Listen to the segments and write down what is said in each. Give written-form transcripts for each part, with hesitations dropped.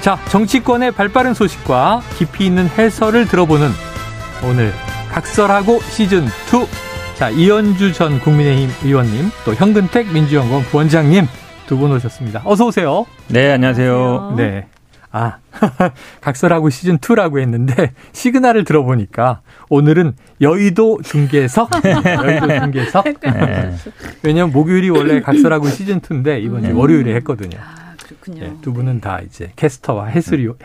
자, 정치권의 발빠른 소식과 깊이 있는 해설을 들어보는 오늘 각설하고 시즌2. 자, 이현주 전 국민의힘 의원님, 또 현근택 민주연구원 부원장님 두 분 오셨습니다. 어서 오세요. 네, 안녕하세요. 네, 아, 각설하고 시즌2라고 했는데 시그널을 들어보니까 오늘은 여의도 중계석. 네. 왜냐면 목요일이 원래 각설하고 시즌2인데 이번 주 월요일에 했거든요. 네, 두 분은 다 이제 캐스터와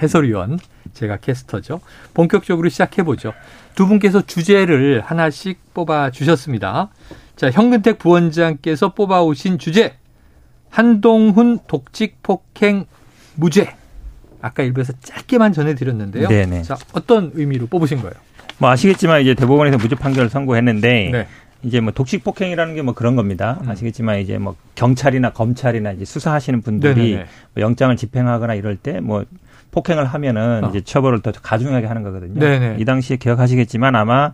해설위원, 제가 캐스터죠. 본격적으로 시작해보죠. 두 분께서 주제를 하나씩 뽑아주셨습니다. 자, 현근택 부원장께서 뽑아오신 주제, 한동훈 독직 폭행 무죄. 아까 일부에서 짧게만 전해드렸는데요. 네네. 자, 어떤 의미로 뽑으신 거예요? 뭐 아시겠지만 이제 대법원에서 무죄 판결을 선고했는데, 네. 이제 뭐 독직 폭행이라는 게 뭐 그런 겁니다. 아시겠지만 이제 뭐 경찰이나 검찰이나 이제 수사하시는 분들이 뭐 영장을 집행하거나 이럴 때 뭐 폭행을 하면은 이제 처벌을 더 가중하게 하는 거거든요. 네네. 이 당시에 기억하시겠지만 아마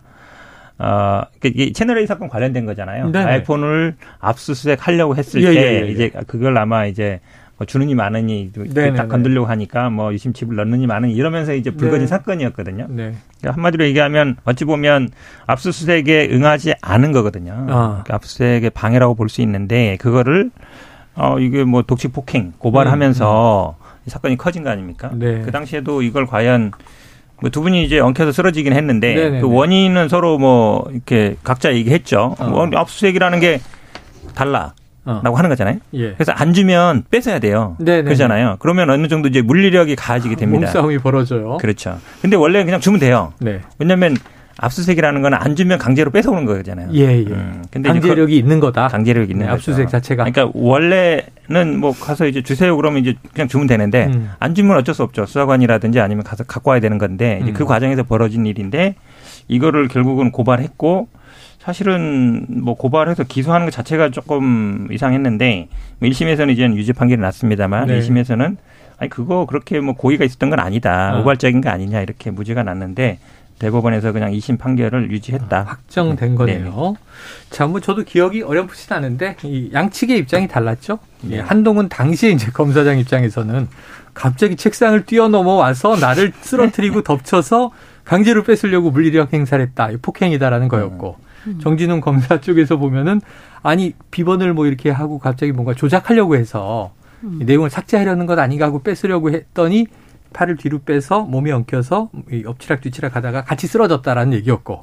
이게 채널A 사건 관련된 거잖아요. 네네. 아이폰을 압수수색하려고 했을 때 이제 그걸 아마 이제 뭐 주느니 마느니 딱 건들려고 하니까 뭐 유심칩을 넣느니 마느니 이러면서 이제 불거진 사건이었거든요. 네. 그러니까 한마디로 얘기하면 어찌 보면 압수수색에 응하지 않은 거거든요. 그러니까 압수수색의 방해라고 볼 수 있는데 그거를 이게 뭐 독직 폭행 고발하면서 사건이 커진 거 아닙니까? 네. 그 당시에도 이걸 과연 뭐 두 분이 이제 엉켜서 쓰러지긴 했는데 그 원인은 서로 뭐 이렇게 각자 얘기했죠. 뭐 압수수색이라는 게 달라. 라고 하는 거잖아요. 예. 그래서 안 주면 뺏어야 돼요. 네네. 그러잖아요. 그러면 어느 정도 이제 물리력이 가해지게 됩니다. 몸싸움이 벌어져요. 그렇죠. 근데 원래 그냥 주면 돼요. 네. 왜냐하면 압수수색이라는 건 안 주면 강제로 뺏어오는 거잖아요. 예, 예. 근데 강제력이 있는 거다. 강제력이 있는 거죠. 압수수색 자체가. 그러니까 원래는 뭐 가서 이제 주세요 그러면 이제 그냥 주면 되는데 안 주면 어쩔 수 없죠. 수사관이라든지 아니면 가서 갖고 와야 되는 건데 이제 그 과정에서 벌어진 일인데 이거를 결국은 고발했고 사실은 뭐 고발해서 기소하는 것 자체가 조금 이상했는데 1심에서는 이제 유죄 판결이 났습니다만 2심에서는 아니 그거 그렇게 뭐 고의가 있었던 건 아니다. 우발적인 거 아니냐 이렇게 무죄가 났는데 대법원에서 그냥 2심 판결을 유지했다. 확정된 거네요. 네. 자, 뭐 저도 기억이 어렴풋이 나는데 이 양측의 입장이 달랐죠. 네. 한동훈 당시에 이제 검사장 입장에서는 갑자기 책상을 뛰어넘어 와서 나를 쓰러뜨리고 덮쳐서 강제로 뺏으려고 물리력 행사를 했다. 폭행이다라는 거였고. 정진웅 검사 쪽에서 보면은 아니 비번을 뭐 이렇게 하고 갑자기 뭔가 조작하려고 해서 이 내용을 삭제하려는 것 아닌가 하고 뺏으려고 했더니 팔을 뒤로 빼서 몸이 엉켜서 엎치락 뒤치락 하다가 같이 쓰러졌다라는 얘기였고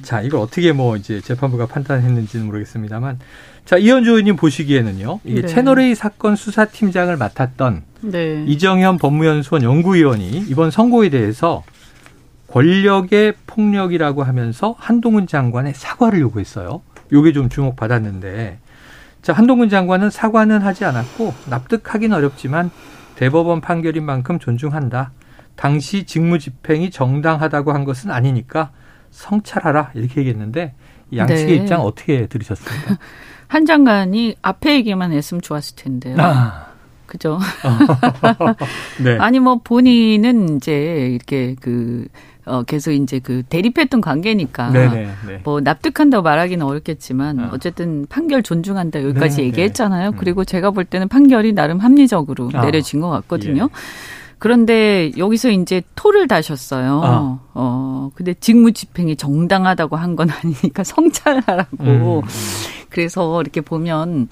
자 이걸 어떻게 뭐 이제 재판부가 판단했는지는 모르겠습니다만 자 이현주 의원님 보시기에는요 이게 채널A 사건 수사팀장을 맡았던 이정현 법무연수원 연구위원이 이번 선고에 대해서 권력의 폭력이라고 하면서 한동훈 장관의 사과를 요구했어요. 이게 좀 주목받았는데 자 한동훈 장관은 사과는 하지 않았고 납득하긴 어렵지만 대법원 판결인 만큼 존중한다. 당시 직무집행이 정당하다고 한 것은 아니니까 성찰하라 이렇게 얘기했는데 양측의 입장 어떻게 들으셨습니까? 한 장관이 앞에 얘기만 했으면 좋았을 텐데요. 그죠? 아니 뭐 본인은 이제 이렇게 계속 이제 대립했던 관계니까 뭐 납득한다고 말하기는 어렵겠지만 어쨌든 판결 존중한다 여기까지 얘기했잖아요. 그리고 제가 볼 때는 판결이 나름 합리적으로 내려진 것 같거든요. 그런데 여기서 이제 토를 다셨어요. 근데 직무집행이 정당하다고 한 건 아니니까 성찰하라고. 그래서 이렇게 보면.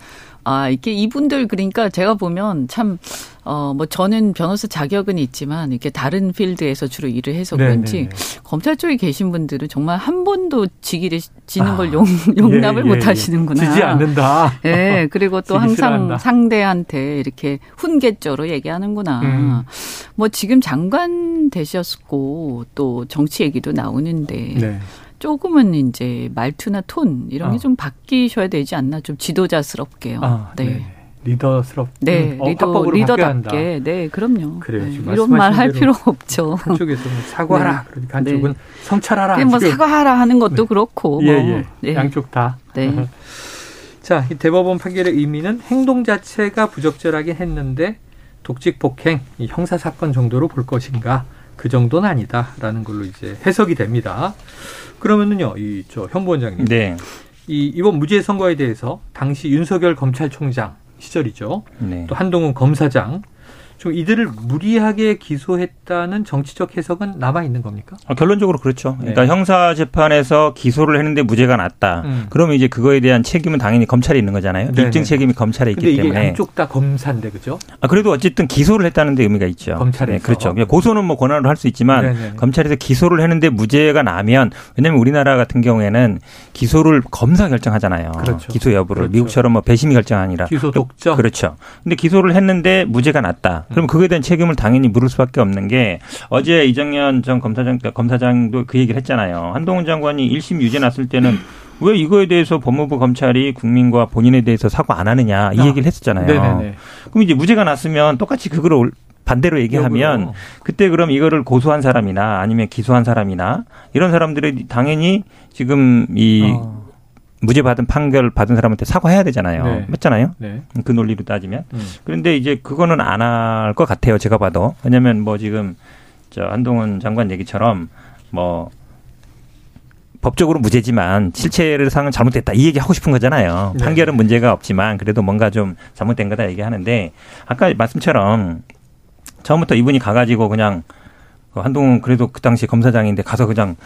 이렇게 이분들 그러니까 제가 보면 참, 뭐 저는 변호사 자격은 있지만 이렇게 다른 필드에서 주로 일을 해서 그런지 검찰 쪽에 계신 분들은 정말 한 번도 지기를 지는 걸 용납을 못 하시는구나. 지지 않는다. 네, 그리고 또 항상 상대한테 이렇게 훈계조로 얘기하는구나. 뭐 지금 장관 되셨고 또 정치 얘기도 나오는데. 네. 조금은 이제 말투나 톤 이런 게 좀 바뀌셔야 되지 않나 좀 지도자스럽게요. 네. 리더스럽게 네, 화법으로 리더답게, 바뀌어야 한다. 네, 그럼요. 그래요. 네, 이런 말 할 필요 없죠. 한쪽에서는 사과하라. 네. 그러니까 한쪽은 네. 성찰하라. 뭐 사과하라 하는 것도 네. 그렇고. 예, 예. 네. 양쪽 다. 네. 자, 이 대법원 판결의 의미는 행동 자체가 부적절하긴 했는데 독직 폭행, 이 형사 사건 정도로 볼 것인가? 그 정도는 아니다라는 걸로 이제 해석이 됩니다. 그러면은요, 이 저 현 부원장님. 네. 이 이번 무죄 선고에 대해서 당시 윤석열 검찰총장 시절이죠. 네. 또 한동훈 검사장. 좀 이들을 무리하게 기소했다는 정치적 해석은 남아있는 겁니까? 결론적으로 그렇죠. 네. 그러니까 형사재판에서 기소를 했는데 무죄가 났다. 그러면 이제 그거에 대한 책임은 당연히 검찰이 있는 거잖아요. 네네. 입증 책임이 검찰에 있기 때문에. 근데 이게 양쪽 다 검사인데, 그죠? 아, 그래도 어쨌든 기소를 했다는 데 의미가 있죠. 검찰에서. 네, 그렇죠. 고소는 뭐 권한으로 할 수 있지만 네네. 검찰에서 기소를 했는데 무죄가 나면, 왜냐하면 우리나라 같은 경우에는 기소를 검사 결정하잖아요. 그렇죠. 기소 여부를. 그렇죠. 미국처럼 뭐 배심이 결정 아니라. 기소 독점. 그렇죠. 근데 기소를 했는데 무죄가 났다. 그럼 그거에 대한 책임을 당연히 물을 수밖에 없는 게 어제 이정현 전 검사장도 그 얘기를 했잖아요. 한동훈 장관이 1심 유죄 났을 때는 왜 이거에 대해서 법무부 검찰이 국민과 본인에 대해서 사과 안 하느냐 이 얘기를 했었잖아요. 네네네. 그럼 이제 무죄가 났으면 똑같이 그거를 반대로 얘기하면 그때 그럼 이거를 고소한 사람이나 아니면 기소한 사람이나 이런 사람들이 당연히 지금 이 무죄 받은 판결 받은 사람한테 사과해야 되잖아요. 네. 맞잖아요. 네. 그 논리로 따지면. 그런데 이제 그거는 안 할 것 같아요. 제가 봐도. 왜냐하면 뭐 지금 저 한동훈 장관 얘기처럼 뭐 법적으로 무죄지만 실체상은 잘못됐다 이 얘기하고 싶은 거잖아요. 네. 판결은 문제가 없지만 그래도 뭔가 좀 잘못된 거다 얘기하는데 아까 말씀처럼 처음부터 이분이 가가지고 그냥 한동훈 그래도 그 당시 검사장인데 가서 그냥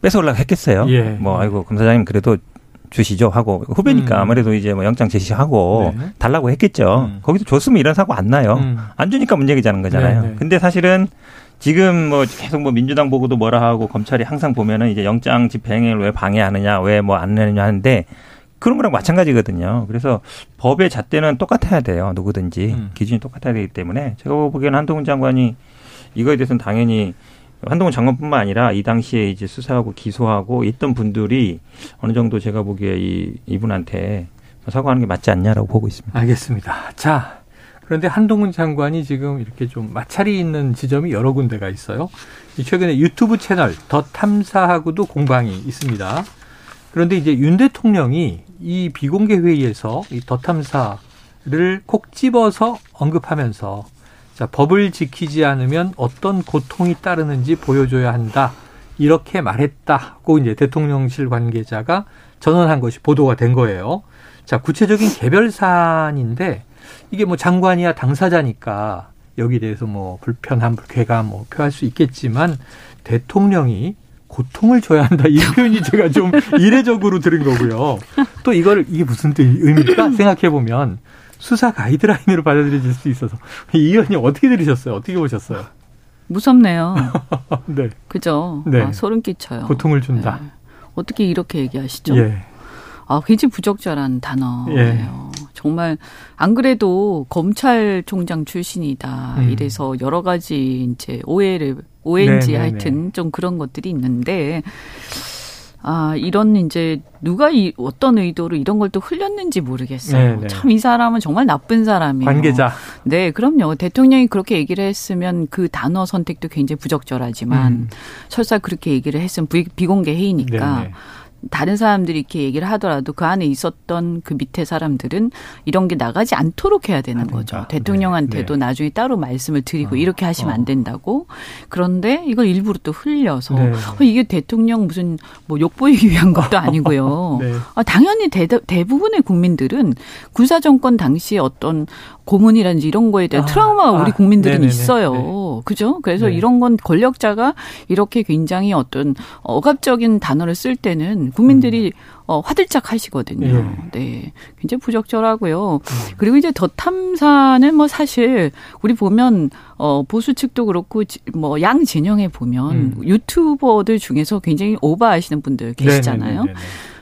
뺏어올라고 했겠어요. 예. 뭐 아이고 검사장님 그래도 주시죠 하고 후배니까 아무래도 이제 뭐 영장 제시하고 네. 달라고 했겠죠. 거기서 줬으면 이런 사고 안 나요. 안 주니까 문제가 되는 거잖아요. 네네. 근데 사실은 지금 뭐 계속 뭐 민주당 보고도 뭐라 하고 검찰이 항상 보면은 이제 영장 집행을 왜 방해하느냐 왜 뭐 안 내느냐 하는데 그런 거랑 마찬가지거든요. 그래서 법의 잣대는 똑같아야 돼요. 누구든지 기준이 똑같아야 되기 때문에 제가 보기에는 한동훈 장관이 이거에 대해서는 당연히 한동훈 장관뿐만 아니라 이 당시에 이제 수사하고 기소하고 있던 분들이 어느 정도 제가 보기에 이분한테 사과하는 게 맞지 않냐라고 보고 있습니다. 알겠습니다. 자, 그런데 한동훈 장관이 지금 이렇게 좀 마찰이 있는 지점이 여러 군데가 있어요. 최근에 유튜브 채널 더 탐사하고도 공방이 있습니다. 그런데 이제 윤 대통령이 이 비공개 회의에서 이 더 탐사를 콕 집어서 언급하면서 자, 법을 지키지 않으면 어떤 고통이 따르는지 보여줘야 한다. 이렇게 말했다고 이제 대통령실 관계자가 전언한 것이 보도가 된 거예요. 자, 구체적인 개별 사안인데 이게 뭐 장관이야 당사자니까 여기에 대해서 뭐 불편함, 불쾌감 뭐 표할 수 있겠지만 대통령이 고통을 줘야 한다. 이 표현이 제가 좀 이례적으로 들은 거고요. 또 이게 무슨 의미일까 생각해보면 수사 가이드라인으로 받아들여질 수 있어서. 이 의원님 어떻게 들으셨어요? 어떻게 보셨어요? 무섭네요. 네. 그죠? 네. 아, 소름 끼쳐요. 고통을 준다. 네. 어떻게 이렇게 얘기하시죠? 예. 아, 굉장히 부적절한 단어예요. 예. 정말 안 그래도 검찰총장 출신이다. 이래서 여러 가지 이제 오해인지 하여튼 좀 그런 것들이 있는데 아, 이런 이제 누가 어떤 의도로 이런 걸 또 흘렸는지 모르겠어요. 네네. 참 이 사람은 정말 나쁜 사람이에요. 관계자. 네, 그럼요. 대통령이 그렇게 얘기를 했으면 그 단어 선택도 굉장히 부적절하지만 설사 그렇게 얘기를 했으면 비공개 회의니까 네네. 다른 사람들이 이렇게 얘기를 하더라도 그 안에 있었던 그 밑에 사람들은 이런 게 나가지 않도록 해야 되는 거죠. 대통령한테도 네. 나중에 따로 말씀을 드리고 이렇게 하시면 안 된다고. 그런데 이걸 일부러 또 흘려서 네. 이게 대통령 무슨 뭐 욕보이기 위한 것도 아니고요. 네. 아, 당연히 대부분의 국민들은 군사정권 당시에 어떤 고문이라든지 이런 거에 대한 트라우마가 우리 국민들은 네네네. 있어요. 네. 그죠? 그래서 네. 이런 건 권력자가 이렇게 굉장히 어떤 억압적인 단어를 쓸 때는 국민들이 화들짝 하시거든요. 네. 네. 굉장히 부적절하고요. 그리고 이제 더 탐사는 뭐 사실 우리 보면 보수 측도 그렇고 뭐 양 진영에 보면 유튜버들 중에서 굉장히 오버하시는 분들 계시잖아요. 네네네네.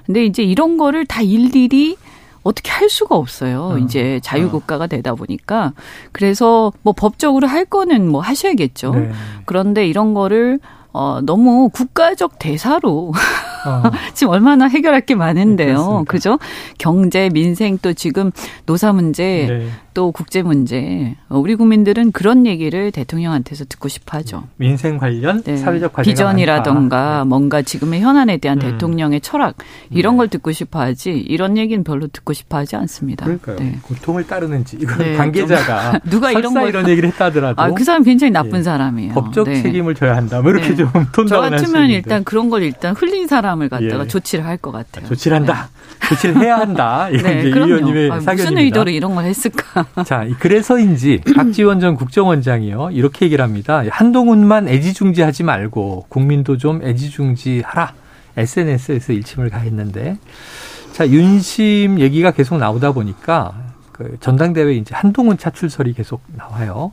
근데 이제 이런 거를 다 일일이 어떻게 할 수가 없어요. 이제 자유국가가 되다 보니까. 그래서 뭐 법적으로 할 거는 뭐 하셔야겠죠. 네. 그런데 이런 거를 너무 국가적 대사로 지금 얼마나 해결할 게 많은데요. 네, 그죠? 경제, 민생 또 지금 노사 문제 또 국제 문제, 우리 국민들은 그런 얘기를 대통령한테서 듣고 싶어하죠. 민생 관련, 네. 사회적 관련, 비전이라든가 뭔가 지금의 현안에 대한 대통령의 철학 이런 걸 듣고 싶어하지 이런 얘기는 별로 듣고 싶어하지 않습니다. 그러니까요. 네. 고통을 따르는지 이건 네, 관계자가 누가 이런 얘기를 했다더라도 아, 그 사람 굉장히 나쁜 예. 사람이에요. 법적 네. 책임을 져야 한다. 뭐 이렇게 네. 좀 톤다운할 수 있는데. 저 같으면 일단 그런 걸 일단 흘린 사람을 갖다가 예. 조치를 할 것 같아요. 아, 조치를 한다. 네. 조치를 해야 한다. 이런 네, 이 의원님의 사견입니다. 무슨 의도로 이런 걸 했을까? 자, 그래서인지 박지원 전 국정원장이요. 이렇게 얘기를 합니다. 한동훈만 애지중지하지 말고 국민도 좀 애지중지하라. SNS에서 일침을 가했는데. 자, 윤심 얘기가 계속 나오다 보니까 그 전당대회 이제 한동훈 차출설이 계속 나와요.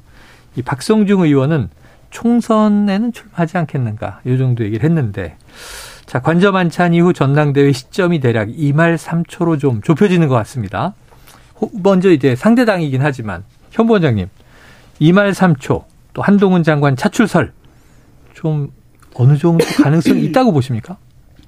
이 박성중 의원은 총선에는 출마하지 않겠는가. 이 정도 얘기를 했는데. 자, 관저 만찬 이후 전당대회 시점이 대략 2말 3초로 좀 좁혀지는 것 같습니다. 먼저 이제 상대당이긴 하지만 현 부원장님 2말 3초 또 한동훈 장관 차출설 좀 어느 정도 가능성이 있다고 보십니까?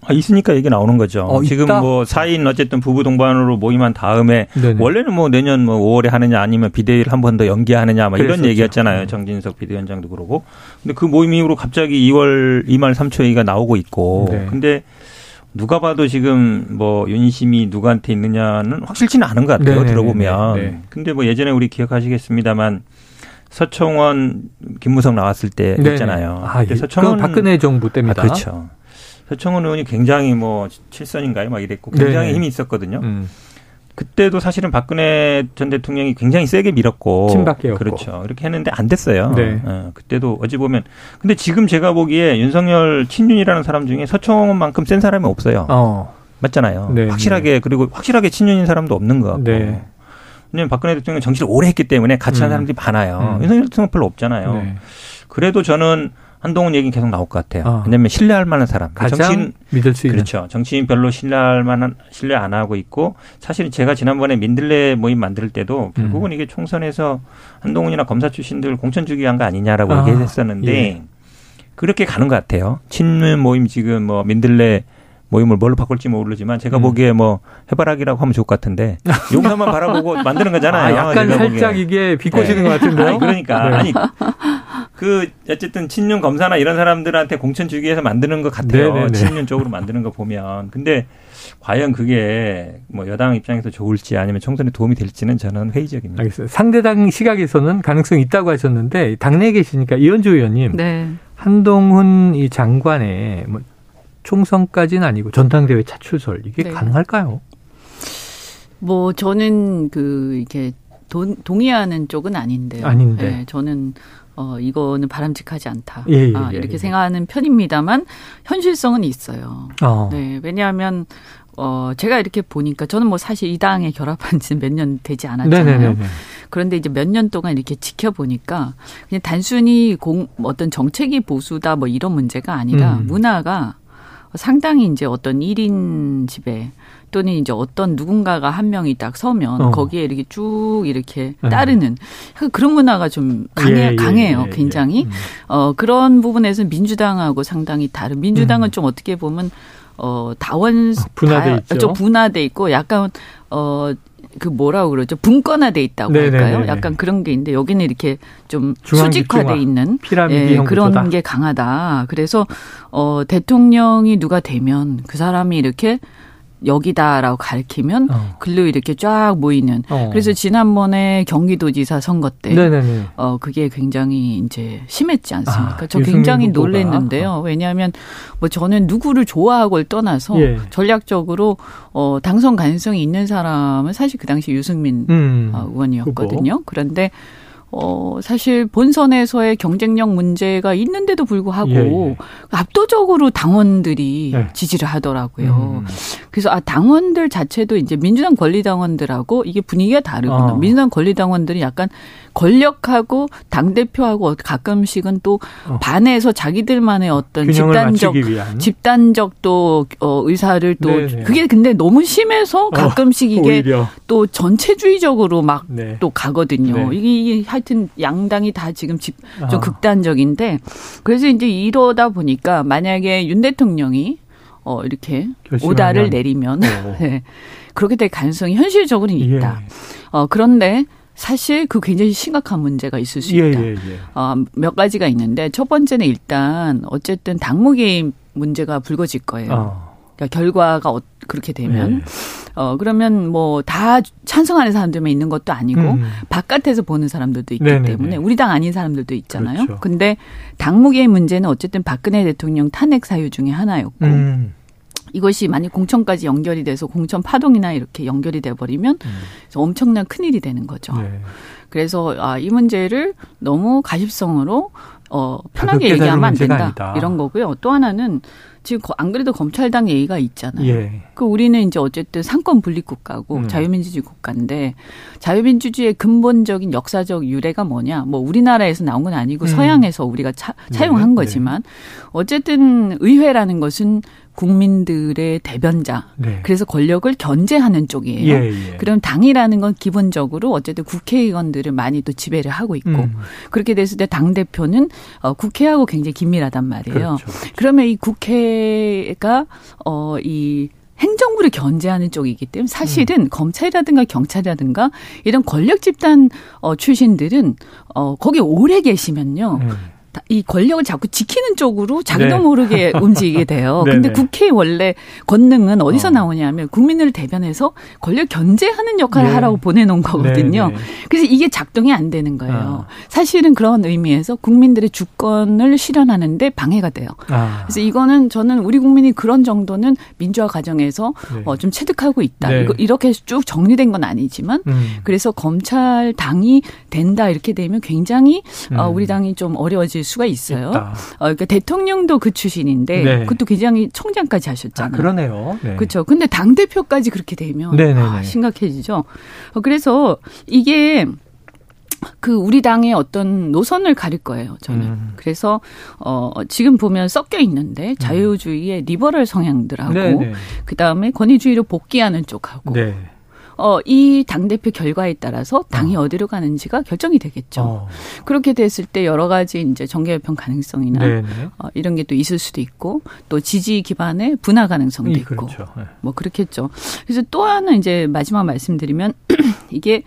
아, 있으니까 얘기 나오는 거죠. 지금 있다? 뭐 4인 어쨌든 부부 동반으로 모임한 다음에 네네. 원래는 뭐 내년 뭐 5월에 하느냐 아니면 비대위를 한 번 더 연기하느냐 막 이런 얘기였잖아요. 정진석 비대위원장도 그러고. 근데 그 모임 이후로 갑자기 2월 2말 3초 얘기가 나오고 있고. 네. 근데 누가 봐도 지금 뭐 윤심이 누구한테 있느냐는 확실치는 않은 것 같아요. 네네네. 들어보면. 네네. 근데 뭐 예전에 우리 기억하시겠습니다만 서청원 김무성 나왔을 때 네네. 있잖아요. 아, 그때 서청원 박근혜 정부 때입니다. 아, 그렇죠. 서청원 의원이 굉장히 뭐 7선인가요? 막 이랬고 굉장히 네네. 힘이 있었거든요. 그때도 사실은 박근혜 전 대통령이 굉장히 세게 밀었고. 친박계였고. 그렇죠. 이렇게 했는데 안 됐어요. 네. 그때도 어찌 보면. 근데 지금 제가 보기에 윤석열 친윤이라는 사람 중에 서청원만큼 센 사람이 없어요. 맞잖아요. 네. 확실하게 그리고 확실하게 친윤인 사람도 없는 것 같고. 네. 왜냐하면 박근혜 대통령이 정치를 오래 했기 때문에 같이 한 사람들이 많아요. 윤석열 대통령 별로 없잖아요. 네. 그래도 저는 한동훈 얘기는 계속 나올 것 같아요. 왜냐하면 신뢰할 만한 사람. 가장 정치인, 믿을 수 있는. 그렇죠. 정치인 별로 신뢰할 만한, 신뢰 안 하고 있고 사실 제가 지난번에 민들레 모임 만들 때도 결국은 이게 총선에서 한동훈이나 검사 출신들 공천 주기 위한 거 아니냐라고 얘기했었는데 예. 그렇게 가는 것 같아요. 친문 모임 지금 뭐 민들레 모임을 뭘로 바꿀지 모르지만 제가 보기에 뭐 해바라기라고 하면 좋을 것 같은데 용서만 바라보고 만드는 거잖아요. 아, 약간 살짝 보기에. 이게 비꼬시는 네. 것 같은데요. 아니, 그러니까. 네. 아니. 그 어쨌든 친윤 검사나 이런 사람들한테 공천 주기 위해서 만드는 것 같아요. 네네네. 친윤 쪽으로 만드는 거 보면. 근데 과연 그게 뭐 여당 입장에서 좋을지 아니면 총선에 도움이 될지는 저는 회의적입니다. 알겠어요. 상대당 시각에서는 가능성이 있다고 하셨는데 당내에 계시니까 이현주 의원님. 네. 한동훈 이 장관의 뭐 총선까지는 아니고 전당대회 차출설 이게 네. 가능할까요? 뭐 저는 그 이렇게 동의하는 쪽은 아닌데요. 아닌데. 네, 저는 이거는 바람직하지 않다. 예, 예, 아, 이렇게 예. 생각하는 편입니다만 현실성은 있어요. 네, 왜냐하면 제가 이렇게 보니까 저는 뭐 사실 이 당에 결합한 지는 몇 년 되지 않았잖아요. 네네네네. 그런데 이제 몇 년 동안 이렇게 지켜보니까 그냥 단순히 어떤 정책이 보수다 뭐 이런 문제가 아니라 문화가 상당히 이제 어떤 1인 지배 또는 이제 어떤 누군가가 한 명이 딱 서면 거기에 이렇게 쭉 이렇게 따르는 그런 문화가 좀 강해요. 굉장히. 그런 부분에서 민주당하고 상당히 다른. 민주당은 좀 어떻게 보면 분화돼 있고 약간 그 뭐라고 그러죠? 분권화돼 있다고 네네네네. 할까요? 약간 그런 게 있는데 여기는 이렇게 좀 수직화돼 있는 예, 그런 게 강하다. 그래서 대통령이 누가 되면 그 사람이 이렇게 여기다라고 가리키면 글로 이렇게 쫙 모이는. 그래서 지난번에 경기도지사 선거 때 그게 굉장히 이제 심했지 않습니까? 저 굉장히 놀랐는데요. 왜냐하면 뭐 저는 누구를 좋아하고를 떠나서 예. 전략적으로 당선 가능성이 있는 사람은 사실 그 당시 유승민 의원이었거든요. 그거. 그런데 사실 본선에서의 경쟁력 문제가 있는데도 불구하고 압도적으로 당원들이 지지를 하더라고요. 그래서 당원들 자체도 이제 민주당 권리당원들하고 이게 분위기가 다르구나. 민주당 권리당원들은 약간 권력하고 당대표하고 가끔씩은 또 반해서 자기들만의 어떤 집단적 또 의사를 또 네네. 그게 근데 너무 심해서 가끔씩 이게 오히려. 또 전체주의적으로 막 또 네. 가거든요. 네. 이게 하여튼 양당이 다 지금 좀 극단적인데 그래서 이제 이러다 보니까 만약에 윤 대통령이 이렇게 결심하면. 오다를 내리면 네. 그렇게 될 가능성이 현실적으로는 있다. 그런데 사실 그 굉장히 심각한 문제가 있을 수 있다. 몇 가지가 있는데 첫 번째는 일단 어쨌든 당무개입 문제가 불거질 거예요. 그러니까 결과가 그렇게 되면. 그러면 뭐 다 찬성하는 사람들만 있는 것도 아니고 바깥에서 보는 사람들도 있기 때문에 우리 당 아닌 사람들도 있잖아요. 근데 당무개입 문제는 어쨌든 박근혜 대통령 탄핵 사유 중에 하나였고 이것이 만약 공천까지 연결이 돼서 공천 파동이나 이렇게 연결이 돼버리면 엄청난 큰일이 되는 거죠. 그래서 이 문제를 너무 가십성으로 편하게 얘기하면 안 된다. 아니다. 이런 거고요. 또 하나는 지금 안 그래도 검찰당 예의가 있잖아요. 그 우리는 이제 어쨌든 상권 분립 국가고 자유민주주의 국가인데 자유민주주의의 근본적인 역사적 유래가 뭐냐. 뭐 우리나라에서 나온 건 아니고 서양에서 우리가 차용한 거지만 어쨌든 의회라는 것은 국민들의 대변자. 그래서 권력을 견제하는 쪽이에요. 그럼 당이라는 건 기본적으로 어쨌든 국회의원들을 많이 또 지배를 하고 있고 그렇게 됐을 때 당대표는 국회하고 굉장히 긴밀하단 말이에요. 그러면 이 국회가 이 행정부를 견제하는 쪽이기 때문에 사실은 검찰이라든가 경찰이라든가 이런 권력 집단 출신들은 거기 오래 계시면요. 이 권력을 자꾸 지키는 쪽으로 자기도 모르게 움직이게 돼요. 근데 국회의 원래 권능은 어디서 나오냐면 국민을 대변해서 권력 견제하는 역할을 하라고 보내놓은 거거든요. 그래서 이게 작동이 안 되는 거예요. 사실은 그런 의미에서 국민들의 주권을 실현하는데 방해가 돼요. 그래서 이거는 저는 우리 국민이 그런 정도는 민주화 과정에서 좀 체득하고 있다. 이렇게 쭉 정리된 건 아니지만 그래서 검찰당이 된다 이렇게 되면 굉장히 우리 당이 좀 어려워질 수가 있어요. 그러니까 대통령도 그 출신인데 그것도 굉장히 총장까지 하셨잖아요. 그러네요. 그렇죠. 근데 당대표까지 그렇게 되면 심각해지죠. 그래서 이게 그 우리 당의 어떤 노선을 가릴 거예요. 저는. 그래서 지금 보면 섞여 있는데 자유주의의 리버럴 성향들하고 그다음에 권위주의로 복귀하는 쪽하고 이 당대표 결과에 따라서 당이 어디로 가는지가 결정이 되겠죠. 그렇게 됐을 때 여러 가지 이제 정계개편 가능성이나 이런 게 또 있을 수도 있고 또 지지 기반의 분화 가능성도 있고 뭐 그렇겠죠. 그래서 또 하나 이제 마지막 말씀드리면 이게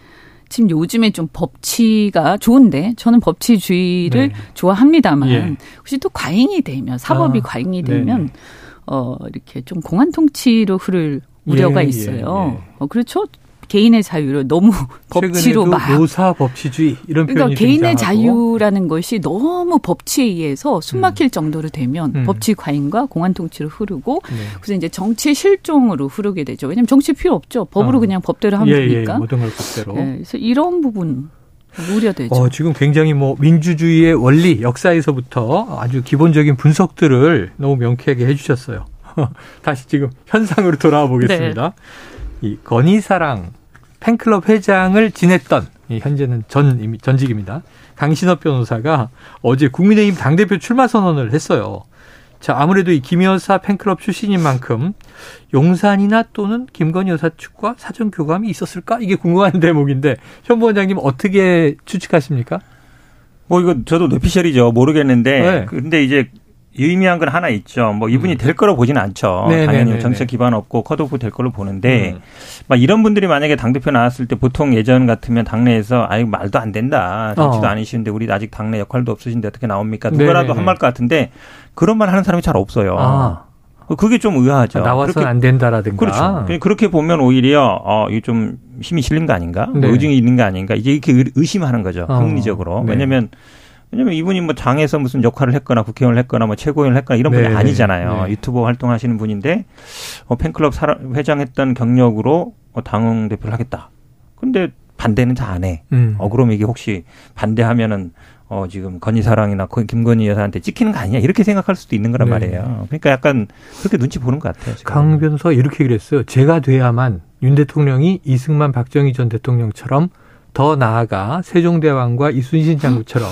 지금 요즘에 좀 법치가 좋은데 저는 법치주의를 좋아합니다만 혹시 또 과잉이 되면 사법이 과잉이 되면 이렇게 좀 공안 통치로 흐를 우려가 있어요. 그렇죠? 개인의 자유를 너무 법치로 막. 노사 법치주의 이런 표현이 그러니까 개인의 등장하고. 자유라는 것이 너무 법치에 의해서 숨막힐 정도로 되면 법치 과잉과 공안 통치로 흐르고 그래서 이제 정치 실종으로 흐르게 되죠. 왜냐하면 정치 필요 없죠. 법으로 그냥 법대로 하면 되니까. 모든 걸 법대로. 그래서 이런 부분. 우려되죠. 지금 굉장히 뭐 민주주의의 원리 역사에서부터 아주 기본적인 분석들을 너무 명쾌하게 해주셨어요. 다시 지금 현상으로 돌아와 보겠습니다. 이 건희사랑 팬클럽 회장을 지냈던 현재는 전직입니다. 강신업 변호사가 어제 국민의힘 당대표 출마 선언을 했어요. 자, 아무래도 이 김 여사 팬클럽 출신인 만큼 용산이나 또는 김건희 여사 측과 사전 교감이 있었을까? 이게 궁금한 대목인데 현 부원장님 어떻게 추측하십니까? 뭐 이거 저도 뇌피셜이죠. 모르겠는데 근데 이제 유의미한 건 하나 있죠. 뭐 이분이 될 거로 보진 않죠. 당연히 정책 기반 없고 컷오프 될 걸로 보는데 막 이런 분들이 만약에 당대표 나왔을 때 보통 예전 같으면 당내에서 아유 말도 안 된다. 정치도 아니시는데 우리 아직 당내 역할도 없으신데 어떻게 나옵니까? 누구라도 한 말 것 같은데 그런 말 하는 사람이 잘 없어요. 그게 좀 의아하죠. 나와서는 안 된다라든가. 그렇죠. 그렇게 보면 오히려 이게 좀 힘이 실린 거 아닌가? 뭐 의중이 있는 거 아닌가? 이제 이렇게 의심하는 거죠. 합리적으로. 왜냐면 이분이 뭐 당에서 무슨 역할을 했거나 국회의원을 했거나 뭐 최고위원을 했거나 이런 분이 아니잖아요. 유튜브 활동하시는 분인데 팬클럽 회장했던 경력으로 당 대표를 하겠다. 근데 반대는 다 안 해. 그럼 이게 혹시 반대하면은 지금 건희사랑이나 김건희 여사한테 찍히는 거 아니냐 이렇게 생각할 수도 있는 거란 말이에요. 그러니까 약간 그렇게 눈치 보는 것 같아요. 지금. 강 변호사가 이렇게 그랬어요. 제가 돼야만 윤 대통령이 이승만 박정희 전 대통령처럼 더 나아가 세종대왕과 이순신 장군처럼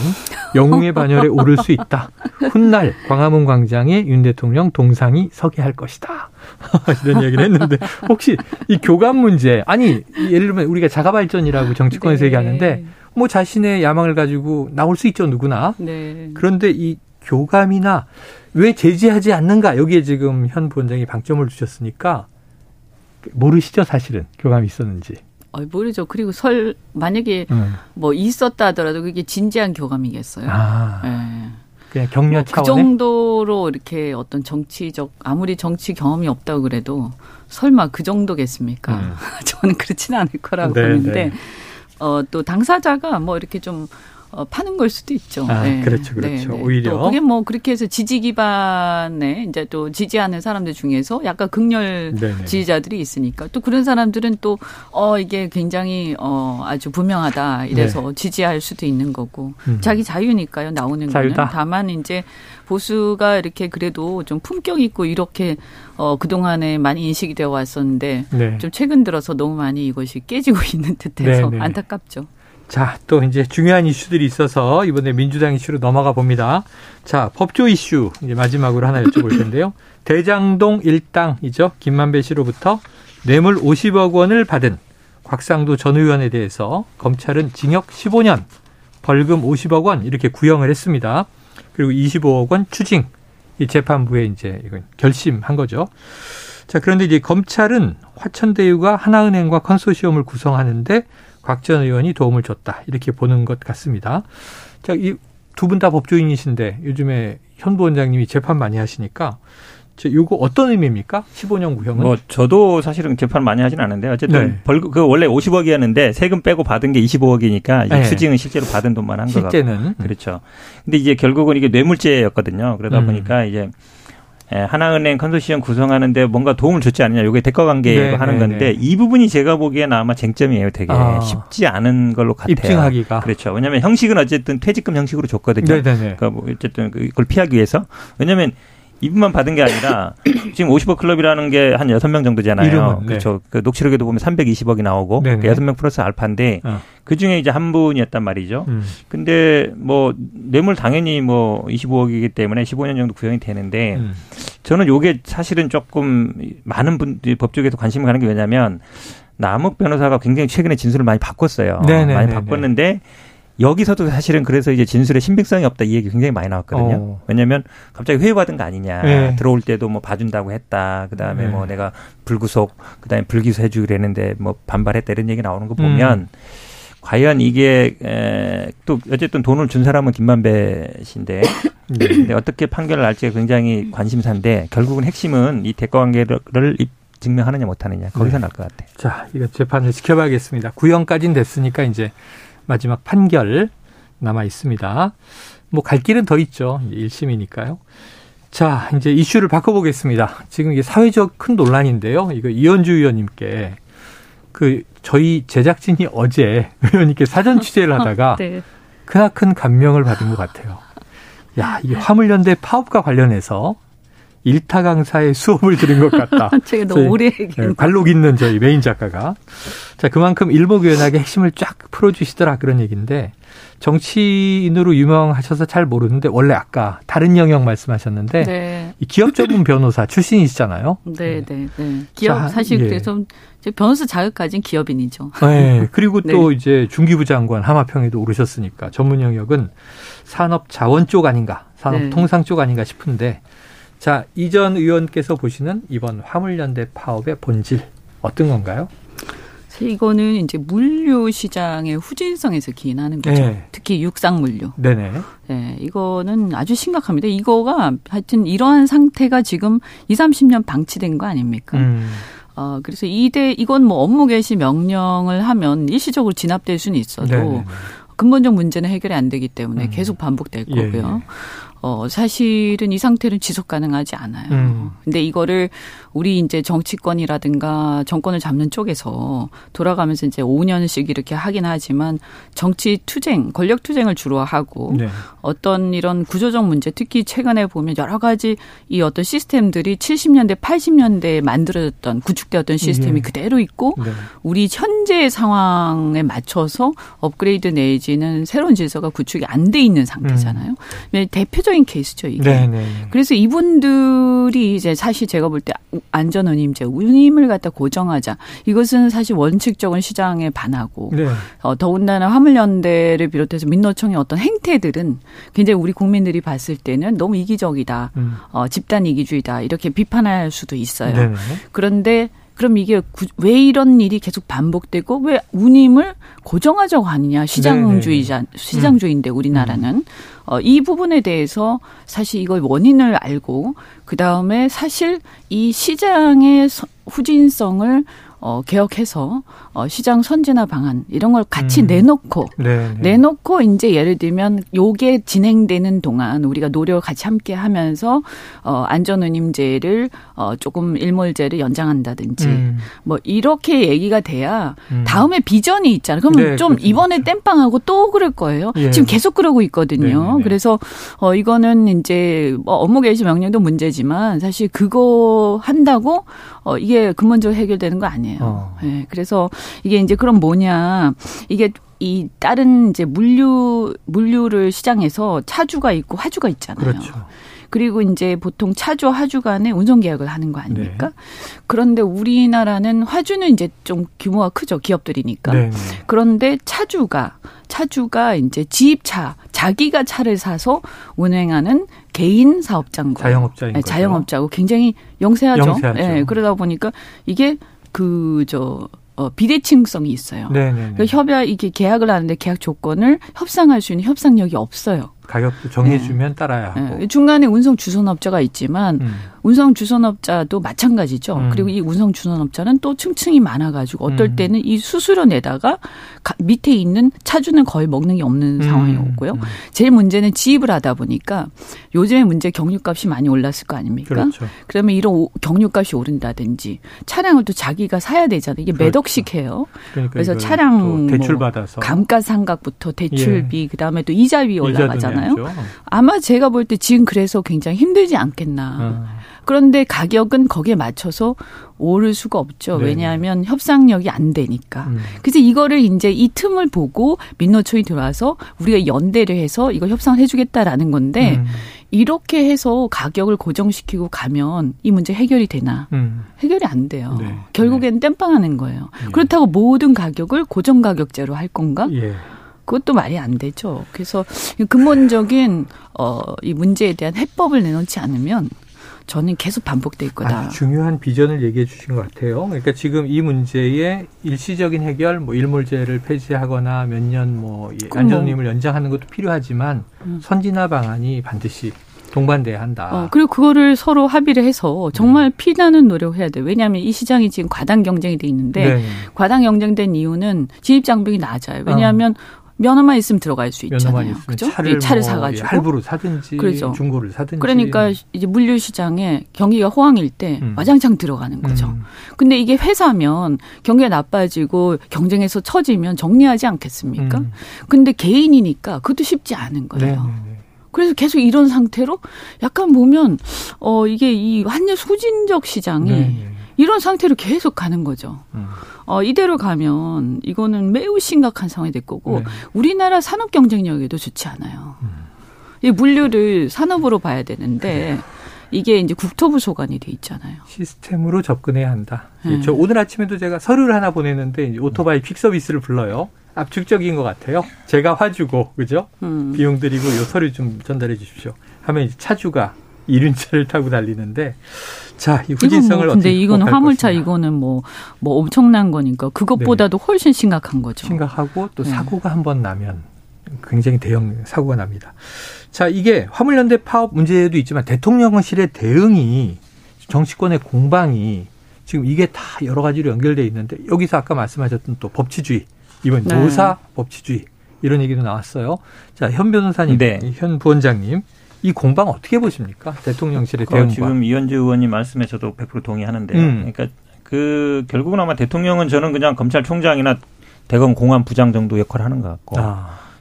영웅의 반열에 오를 수 있다. 훗날 광화문 광장에 윤 대통령 동상이 서게 할 것이다. 이런 얘기를 했는데 혹시 이 교감 문제 아니 예를 들면 우리가 자가발전이라고 정치권에서 얘기하는데 뭐 자신의 야망을 가지고 나올 수 있죠 누구나. 그런데 이 교감이나 왜 제지하지 않는가 여기에 지금 현 부원장이 방점을 주셨으니까 모르시죠 사실은 교감이 있었는지. 모르죠. 그리고 만약에 뭐 있었다 하더라도 그게 진지한 교감이겠어요. 아. 네. 그냥 격려 차원에? 그 정도로 이렇게 어떤 정치적, 아무리 정치 경험이 없다고 그래도 설마 그 정도겠습니까? 저는 그렇진 않을 거라고 보는데, 또 당사자가 뭐 이렇게 좀 파는 걸 수도 있죠. 아, 네. 그렇죠. 네. 오히려. 그게 뭐 그렇게 해서 지지 기반에 이제 또 지지하는 사람들 중에서 약간 극렬 지지자들이 있으니까 또 그런 사람들은 또 이게 굉장히 아주 분명하다 이래서 지지할 수도 있는 거고 자기 자유니까요 나오는 거는. 다만 이제 보수가 이렇게 그래도 좀 품격 있고 이렇게 그동안에 많이 인식이 되어 왔었는데 좀 최근 들어서 너무 많이 이것이 깨지고 있는 듯해서 안타깝죠. 자, 또 이제 중요한 이슈들이 있어서 이번에 민주당 이슈로 넘어가 봅니다. 자, 법조 이슈 이제 마지막으로 하나 여쭤볼 텐데요. 대장동 일당이죠. 김만배 씨로부터 뇌물 50억 원을 받은 곽상도 전 의원에 대해서 검찰은 징역 15년, 벌금 50억 원 이렇게 구형을 했습니다. 그리고 25억 원 추징, 이 재판부에 이제 이건 결심한 거죠. 자, 그런데 이제 검찰은 화천대유가 하나은행과 컨소시엄을 구성하는데 박 전 의원이 도움을 줬다 이렇게 보는 것 같습니다. 자, 이 두 분 다 법조인이신데 요즘에 현 부원장님이 재판 많이 하시니까 이거 어떤 의미입니까? 15년 구형은? 뭐 저도 사실은 재판 많이 하진 않은데 어쨌든 벌금 그 원래 50억이었는데 세금 빼고 받은 게 25억이니까 이 추징은 실제로 받은 돈만 한 거 같고. 실제는 그렇죠. 근데 이제 결국은 이게 뇌물죄였거든요. 그러다 보니까 이제. 하나은행 컨소시엄 구성하는데 뭔가 도움을 줬지 않느냐. 이게 대가관계로 하는 건데 이 부분이 제가 보기에는 아마 쟁점이에요. 되게 쉽지 않은 걸로 같아요. 입증하기가. 그렇죠. 왜냐하면 형식은 어쨌든 퇴직금 형식으로 줬거든요. 그러니까 뭐 어쨌든 그걸 피하기 위해서. 왜냐하면 이분만 받은 게 아니라 지금 50억 클럽이라는 게 한 6명 정도잖아요. 이름은, 그렇죠. 그 녹취록에도 보면 320억이 나오고 그러니까 6명 플러스 알파인데 그중에 이제 한 분이었단 말이죠. 근데 뭐 뇌물 당연히 뭐 25억이기 때문에 15년 정도 구형이 되는데 저는 요게 사실은 조금 많은 분들이 법조계에서 관심을 가는 게 왜냐면 남욱 변호사가 굉장히 최근에 진술을 많이 바꿨어요. 많이 바꿨는데 여기서도 사실은 그래서 이제 진술에 신빙성이 없다 이 얘기 굉장히 많이 나왔거든요. 왜냐하면 갑자기 회유받은 거 아니냐. 들어올 때도 뭐 봐준다고 했다. 그다음에 뭐 내가 불구속, 그다음에 불기소 해주기로 했는데 뭐 반발했다 이런 얘기 나오는 거 보면 과연 이게 또 어쨌든 돈을 준 사람은 김만배 씨인데 근데 어떻게 판결을 날지가 굉장히 관심사인데 결국은 핵심은 이 대가관계를 증명하느냐 못하느냐 거기서 날 것 같아요. 자, 이거 재판을 지켜봐야겠습니다. 구형까지는 됐으니까 이제. 마지막 판결 남아 있습니다. 뭐 갈 길은 더 있죠. 1심이니까요. 자, 이제 이슈를 바꿔보겠습니다. 지금 이게 사회적 큰 논란인데요. 이거 이현주 의원님께 저희 제작진이 어제 의원님께 사전 취재를 하다가 크나큰 감명을 받은 것 같아요. 야, 이 화물연대 파업과 관련해서 일타 강사의 수업을 들은 것 같다. 제가 너무 오래 얘기했는데. 관록 있는 저희 메인 작가가. 자, 그만큼 일목요연하게 핵심을 쫙 풀어주시더라 그런 얘기인데 정치인으로 유명하셔서 잘 모르는데 원래 아까 다른 영역 말씀하셨는데 이 기업 전문 변호사 출신이시잖아요. 기업 자, 사실 그래서 변호사 자격 가진 기업인이죠. 네. 그리고 또 이제 중기부 장관 하마평에도 오르셨으니까 전문 영역은 산업자원 쪽 아닌가, 산업통상 쪽 아닌가 싶은데 자, 이전 의원께서 보시는 이번 화물연대 파업의 본질 어떤 건가요? 이거는 이제 물류 시장의 후진성에서 기인하는 거죠. 특히 육상 물류. 이거는 아주 심각합니다. 이거가 하여튼 이러한 상태가 지금 20-30년 방치된 거 아닙니까? 그래서 이건 뭐 업무 개시 명령을 하면 일시적으로 진압될 수는 있어도 근본적 문제는 해결이 안 되기 때문에 계속 반복될 거고요. 사실은 이 상태는 지속 가능하지 않아요. 근데 이거를 우리 이제 정치권이라든가 정권을 잡는 쪽에서 돌아가면서 이제 5년씩 이렇게 하긴 하지만 정치 투쟁, 권력 투쟁을 주로 하고 어떤 이런 구조적 문제, 특히 최근에 보면 여러 가지 이 어떤 시스템들이 70년대, 80년대에 만들어졌던, 구축되었던 시스템이 그대로 있고 우리 현재의 상황에 맞춰서 업그레이드 내지는 새로운 질서가 구축이 안 돼 있는 상태잖아요. 대표적 케이스죠, 이게. 그래서 이분들이 이제 사실 제가 볼 때 안전운임제, 운임을 갖다 고정하자. 이것은 사실 원칙적인 시장에 반하고 더군다나 화물연대를 비롯해서 민노총의 어떤 행태들은 굉장히 우리 국민들이 봤을 때는 너무 이기적이다. 집단 이기주의다. 이렇게 비판할 수도 있어요. 그런데 그럼 이게 왜 이런 일이 계속 반복되고 왜 운임을 고정하자고 하느냐. 시장주의인데 우리나라는. 이 부분에 대해서 사실 이걸 원인을 알고 그다음에 사실 이 시장의 후진성을 개혁해서 시장 선진화 방안 이런 걸 같이 내놓고 이제 예를 들면 요게 진행되는 동안 우리가 노력을 같이 함께 하면서 안전운임제를 조금 일몰제를 연장한다든지 뭐 이렇게 얘기가 돼야 다음에 비전이 있잖아요. 그럼 네, 좀 그렇습니다. 이번에 땜빵하고 또 그럴 거예요. 예. 지금 계속 그러고 있거든요. 네. 그래서 이거는 이제 뭐 업무 개시 명령도 문제지만 사실 그거 한다고 이게 근본적으로 해결되는 거 아니에요. 네, 그래서 이게 이제 그럼 뭐냐. 이게 이 다른 이제 물류를 시장에서 차주가 있고 하주가 있잖아요. 그렇죠. 그리고 이제 보통 차주와 하주 간에 운송 계약을 하는 거 아닙니까? 네. 그런데 우리나라는 화주는 이제 좀 규모가 크죠. 기업들이니까. 네. 그런데 차주가 이제 지입차, 자기가 차를 사서 운행하는 개인 사업장과 자영업자고 굉장히 영세하죠. 네, 그러다 보니까 이게 비대칭성이 있어요. 그러니까 이게 계약을 하는데 계약 조건을 협상할 수 있는 협상력이 없어요. 가격도 정해주면 따라야 하고. 중간에 운송주선업자가 있지만 운송주선업자도 마찬가지죠. 그리고 이 운송주선업자는 또 층층이 많아가지고 어떨 때는 이 수수료 내다가 밑에 있는 차주는 거의 먹는 게 없는 상황이 오고요. 제일 문제는 지입을 하다 보니까 요즘에 경유값이 많이 올랐을 거 아닙니까? 그렇죠. 그러면 이런 경유값이 오른다든지 차량을 또 자기가 사야 되잖아요. 이게 몇 억씩 해요. 그러니까 그래서 차량 대출받아서 감가상각부터 대출비 그다음에 또 이자비 올라가잖아요. 아마 제가 볼 때 지금 그래서 굉장히 힘들지 않겠나. 그런데 가격은 거기에 맞춰서 오를 수가 없죠. 왜냐하면 협상력이 안 되니까. 그래서 이거를 이제 이 틈을 보고 민노총이 들어와서 우리가 연대를 해서 이걸 협상을 해주겠다라는 건데 이렇게 해서 가격을 고정시키고 가면 이 문제 해결이 되나. 해결이 안 돼요. 네. 결국엔 땜빵하는 거예요. 그렇다고 모든 가격을 고정가격제로 할 건가? 그것도 말이 안 되죠. 그래서 근본적인 이 문제에 대한 해법을 내놓지 않으면 저는 계속 반복될 거다. 아주 중요한 비전을 얘기해 주신 것 같아요. 그러니까 지금 이 문제의 일시적인 해결, 뭐 일몰제를 폐지하거나 몇 년 뭐 안전운임을 연장하는 것도 필요하지만 선진화 방안이 반드시 동반돼야 한다. 그리고 그거를 서로 합의를 해서 정말 피나는 노력을 해야 돼요. 왜냐하면 이 시장이 지금 과당 경쟁이 돼 있는데 과당 경쟁된 이유는 진입장벽이 낮아요. 왜냐하면 면허만 있으면 들어갈 수 있잖아요. 그죠? 차를 사가지고 할부로 사든지 그렇죠. 중고를 사든지. 그러니까 이제 물류 시장에 경기가 호황일 때 와장창 들어가는 거죠. 근데 이게 회사면 경기가 나빠지고 경쟁에서 처지면 정리하지 않겠습니까? 근데 개인이니까 그것도 쉽지 않은 거예요. 네네네. 그래서 계속 이런 상태로 약간 보면 이게 이 한일 소진적 시장이 네네네. 이런 상태로 계속 가는 거죠. 이대로 가면 이거는 매우 심각한 상황이 될 거고 우리나라 산업 경쟁력에도 좋지 않아요. 이 물류를 산업으로 봐야 되는데 이게 이제 국토부 소관이 돼 있잖아요. 시스템으로 접근해야 한다. 저 오늘 아침에도 제가 서류를 하나 보냈는데 이제 오토바이 픽 서비스를 불러요. 압축적인 것 같아요. 제가 화주고 그죠? 비용 드리고 요 서류 좀 전달해 주십시오. 하면 이제 차주가 이륜차를 타고 달리는데 자, 이 후진성을 이건 근데 이건 화물차 것이냐. 이거는 뭐 엄청난 거니까 그것보다도 훨씬 심각한 거죠. 심각하고 또 사고가 한 번 나면 굉장히 대형 사고가 납니다. 자, 이게 화물연대 파업 문제도 있지만 대통령실의 대응이 정치권의 공방이 지금 이게 다 여러 가지로 연결돼 있는데 여기서 아까 말씀하셨던 또 법치주의 이번 노사 법치주의 이런 얘기도 나왔어요. 자, 현 변호사님, 현 부원장님. 이 공방 어떻게 보십니까? 대통령실의 대응과. 지금 이현주 의원님 말씀에 저도 100% 동의하는데요. 그러니까 결국은 아마 대통령은 저는 그냥 검찰총장이나 대검 공안부장 정도 역할을 하는 것 같고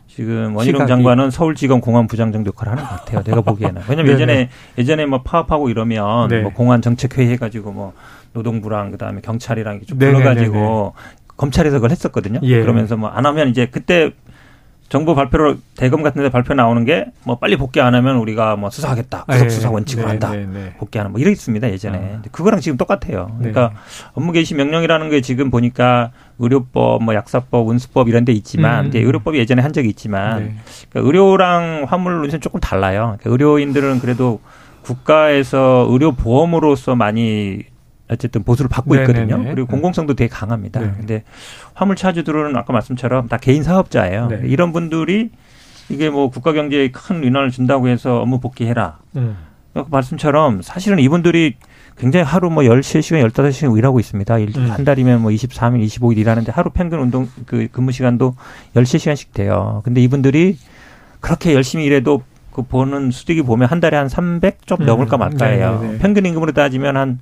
지금 원희룡 장관은 서울지검 공안부장 정도 역할을 하는 것 같아요. 내가 보기에는. 왜냐하면 예전에 뭐 파업하고 이러면 뭐 공안정책회의 해가지고 뭐 노동부랑 그다음에 경찰이랑 좀 불러가지고 검찰에서 그걸 했었거든요. 그러면서 뭐 안 하면 이제 그때 정부 발표로 대검 같은 데 발표 나오는 게 뭐 빨리 복귀 안 하면 우리가 뭐 수사하겠다. 구속수사 원칙으로 한다. 복귀하는 뭐 이랬습니다. 예전에. 그거랑 지금 똑같아요. 그러니까 업무 개시 명령이라는 게 지금 보니까 의료법, 뭐 약사법, 운수법 이런 데 있지만 이제 의료법이 예전에 한 적이 있지만 그러니까 의료랑 화물로는 조금 달라요. 그러니까 의료인들은 그래도 국가에서 의료보험으로서 많이 어쨌든 보수를 받고 있거든요. 네네네. 그리고 공공성도 되게 강합니다. 네. 근데 화물차주들은 아까 말씀처럼 다 개인 사업자예요. 네. 이런 분들이 이게 뭐 국가 경제에 큰 위난을 준다고 해서 업무 복귀해라. 아까 말씀처럼 사실은 이분들이 굉장히 하루 뭐 10시간, 15시간 일하고 있습니다. 한 달이면 뭐 23일, 25일 일하는데 하루 평균 운동 그 근무 시간도 13시간씩 돼요. 근데 이분들이 그렇게 열심히 일해도 그 보는 수익이 보면 한 달에 한 300 좀 넘을까 말까예요. 네네네. 평균 임금으로 따지면 한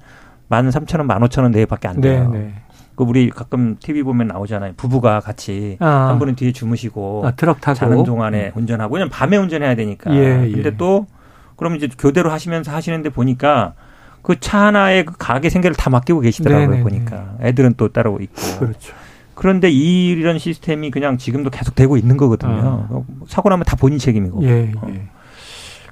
13,000원, 15,000원 내외밖에 안 돼요. 네네. 그 우리 가끔 TV 보면 나오잖아요. 부부가 같이 한 분은 뒤에 주무시고 트럭 타고 자는 동안에 운전하고 그냥 밤에 운전해야 되니까. 예, 예. 근데 또 그럼 이제 교대로 하시면서 하시는데 보니까 그 차 하나에 그 가게 생계를 다 맡기고 계시더라고요. 네네네. 보니까 애들은 또 따로 있고. 그렇죠. 그런데 이런 시스템이 그냥 지금도 계속 되고 있는 거거든요. 사고 나면 다 본인 책임이고. 예, 예.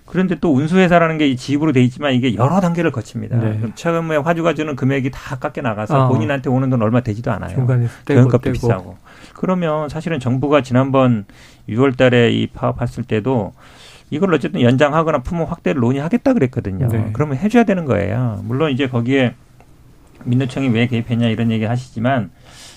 그런데 또 운수회사라는 게 지입으로 돼 있지만 이게 여러 단계를 거칩니다. 네. 처음에 화주가 주는 금액이 다 깎여 나가서 본인한테 오는 돈 얼마 되지도 않아요. 중간에 경영값도 비싸고. 그러면 사실은 정부가 지난번 6월 달에 이 파업했을 때도 이걸 어쨌든 연장하거나 품목 확대를 논의하겠다 그랬거든요. 네. 그러면 해줘야 되는 거예요. 물론 이제 거기에 민노총이 왜 개입했냐 이런 얘기 하시지만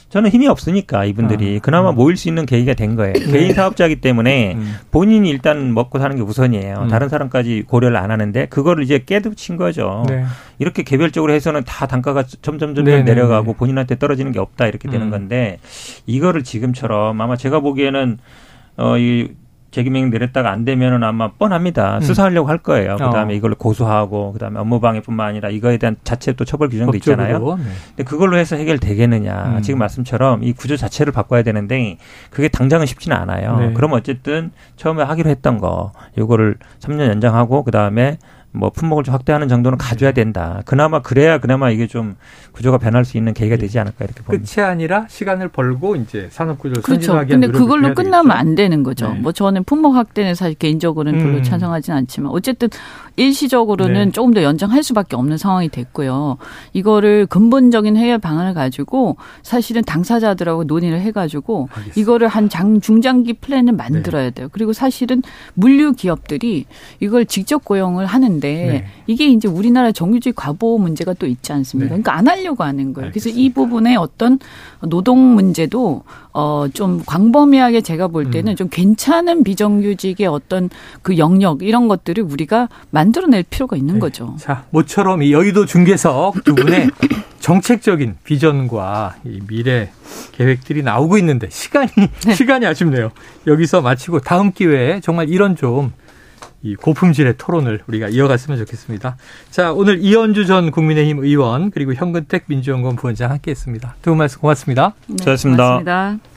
저는 힘이 없으니까 이분들이 그나마 모일 수 있는 계기가 된 거예요. 개인 사업자이기 때문에 본인이 일단 먹고 사는 게 우선이에요. 다른 사람까지 고려를 안 하는데 그거를 이제 깨우친 거죠. 네. 이렇게 개별적으로 해서는 다 단가가 점점 내려가고 본인한테 떨어지는 게 없다 이렇게 되는 건데 이거를 지금처럼 아마 제가 보기에는 이 재기명 내렸다가 안 되면은 아마 뻔합니다. 수사하려고 할 거예요. 그다음에 이걸 고소하고 그다음에 업무방해뿐만 아니라 이거에 대한 자체 또 처벌 규정도 있잖아요. 네. 근데 그걸로 해서 해결되겠느냐. 지금 말씀처럼 이 구조 자체를 바꿔야 되는데 그게 당장은 쉽지는 않아요. 네. 그럼 어쨌든 처음에 하기로 했던 거 이거를 3년 연장하고 그다음에 뭐 품목을 좀 확대하는 정도는 가져야 된다. 그래야 이게 좀 구조가 변할 수 있는 계기가 되지 않을까 이렇게 봅니다. 끝이 아니라 시간을 벌고 이제 산업구조를 선진화하기 위한 노력을 해야 되겠죠. 그런데 그걸로 끝나면 안 되는 거죠. 네. 뭐 저는 품목 확대는 사실 개인적으로는 별로 찬성하지는 않지만 어쨌든 일시적으로는 네. 조금 더 연장할 수밖에 없는 상황이 됐고요. 이거를 근본적인 해결 방안을 가지고 사실은 당사자들하고 논의를 해가지고 알겠습니다. 이거를 한 중장기 플랜을 만들어야 네. 돼요. 그리고 사실은 물류 기업들이 이걸 직접 고용을 하는데 네. 이게 이제 우리나라 정규직 과보 문제가 또 있지 않습니까? 네. 그러니까 안 하려고 하는 거예요. 알겠습니다. 그래서 이 부분에 어떤 노동 문제도 좀 광범위하게 제가 볼 때는 좀 괜찮은 비정규직의 어떤 그 영역 이런 것들을 우리가 만들어낼 필요가 있는 네. 거죠. 자, 모처럼 이 여의도 중계석 두 분의 정책적인 비전과 이 미래 계획들이 나오고 있는데 시간이 아쉽네요. 여기서 마치고 다음 기회에 정말 이런 좀 이 고품질의 토론을 우리가 이어갔으면 좋겠습니다. 자, 오늘 이현주 전 국민의힘 의원 그리고 현근택 민주연구원 부원장 함께했습니다. 두 분 말씀 고맙습니다. 네, 고맙습니다. 고맙습니다.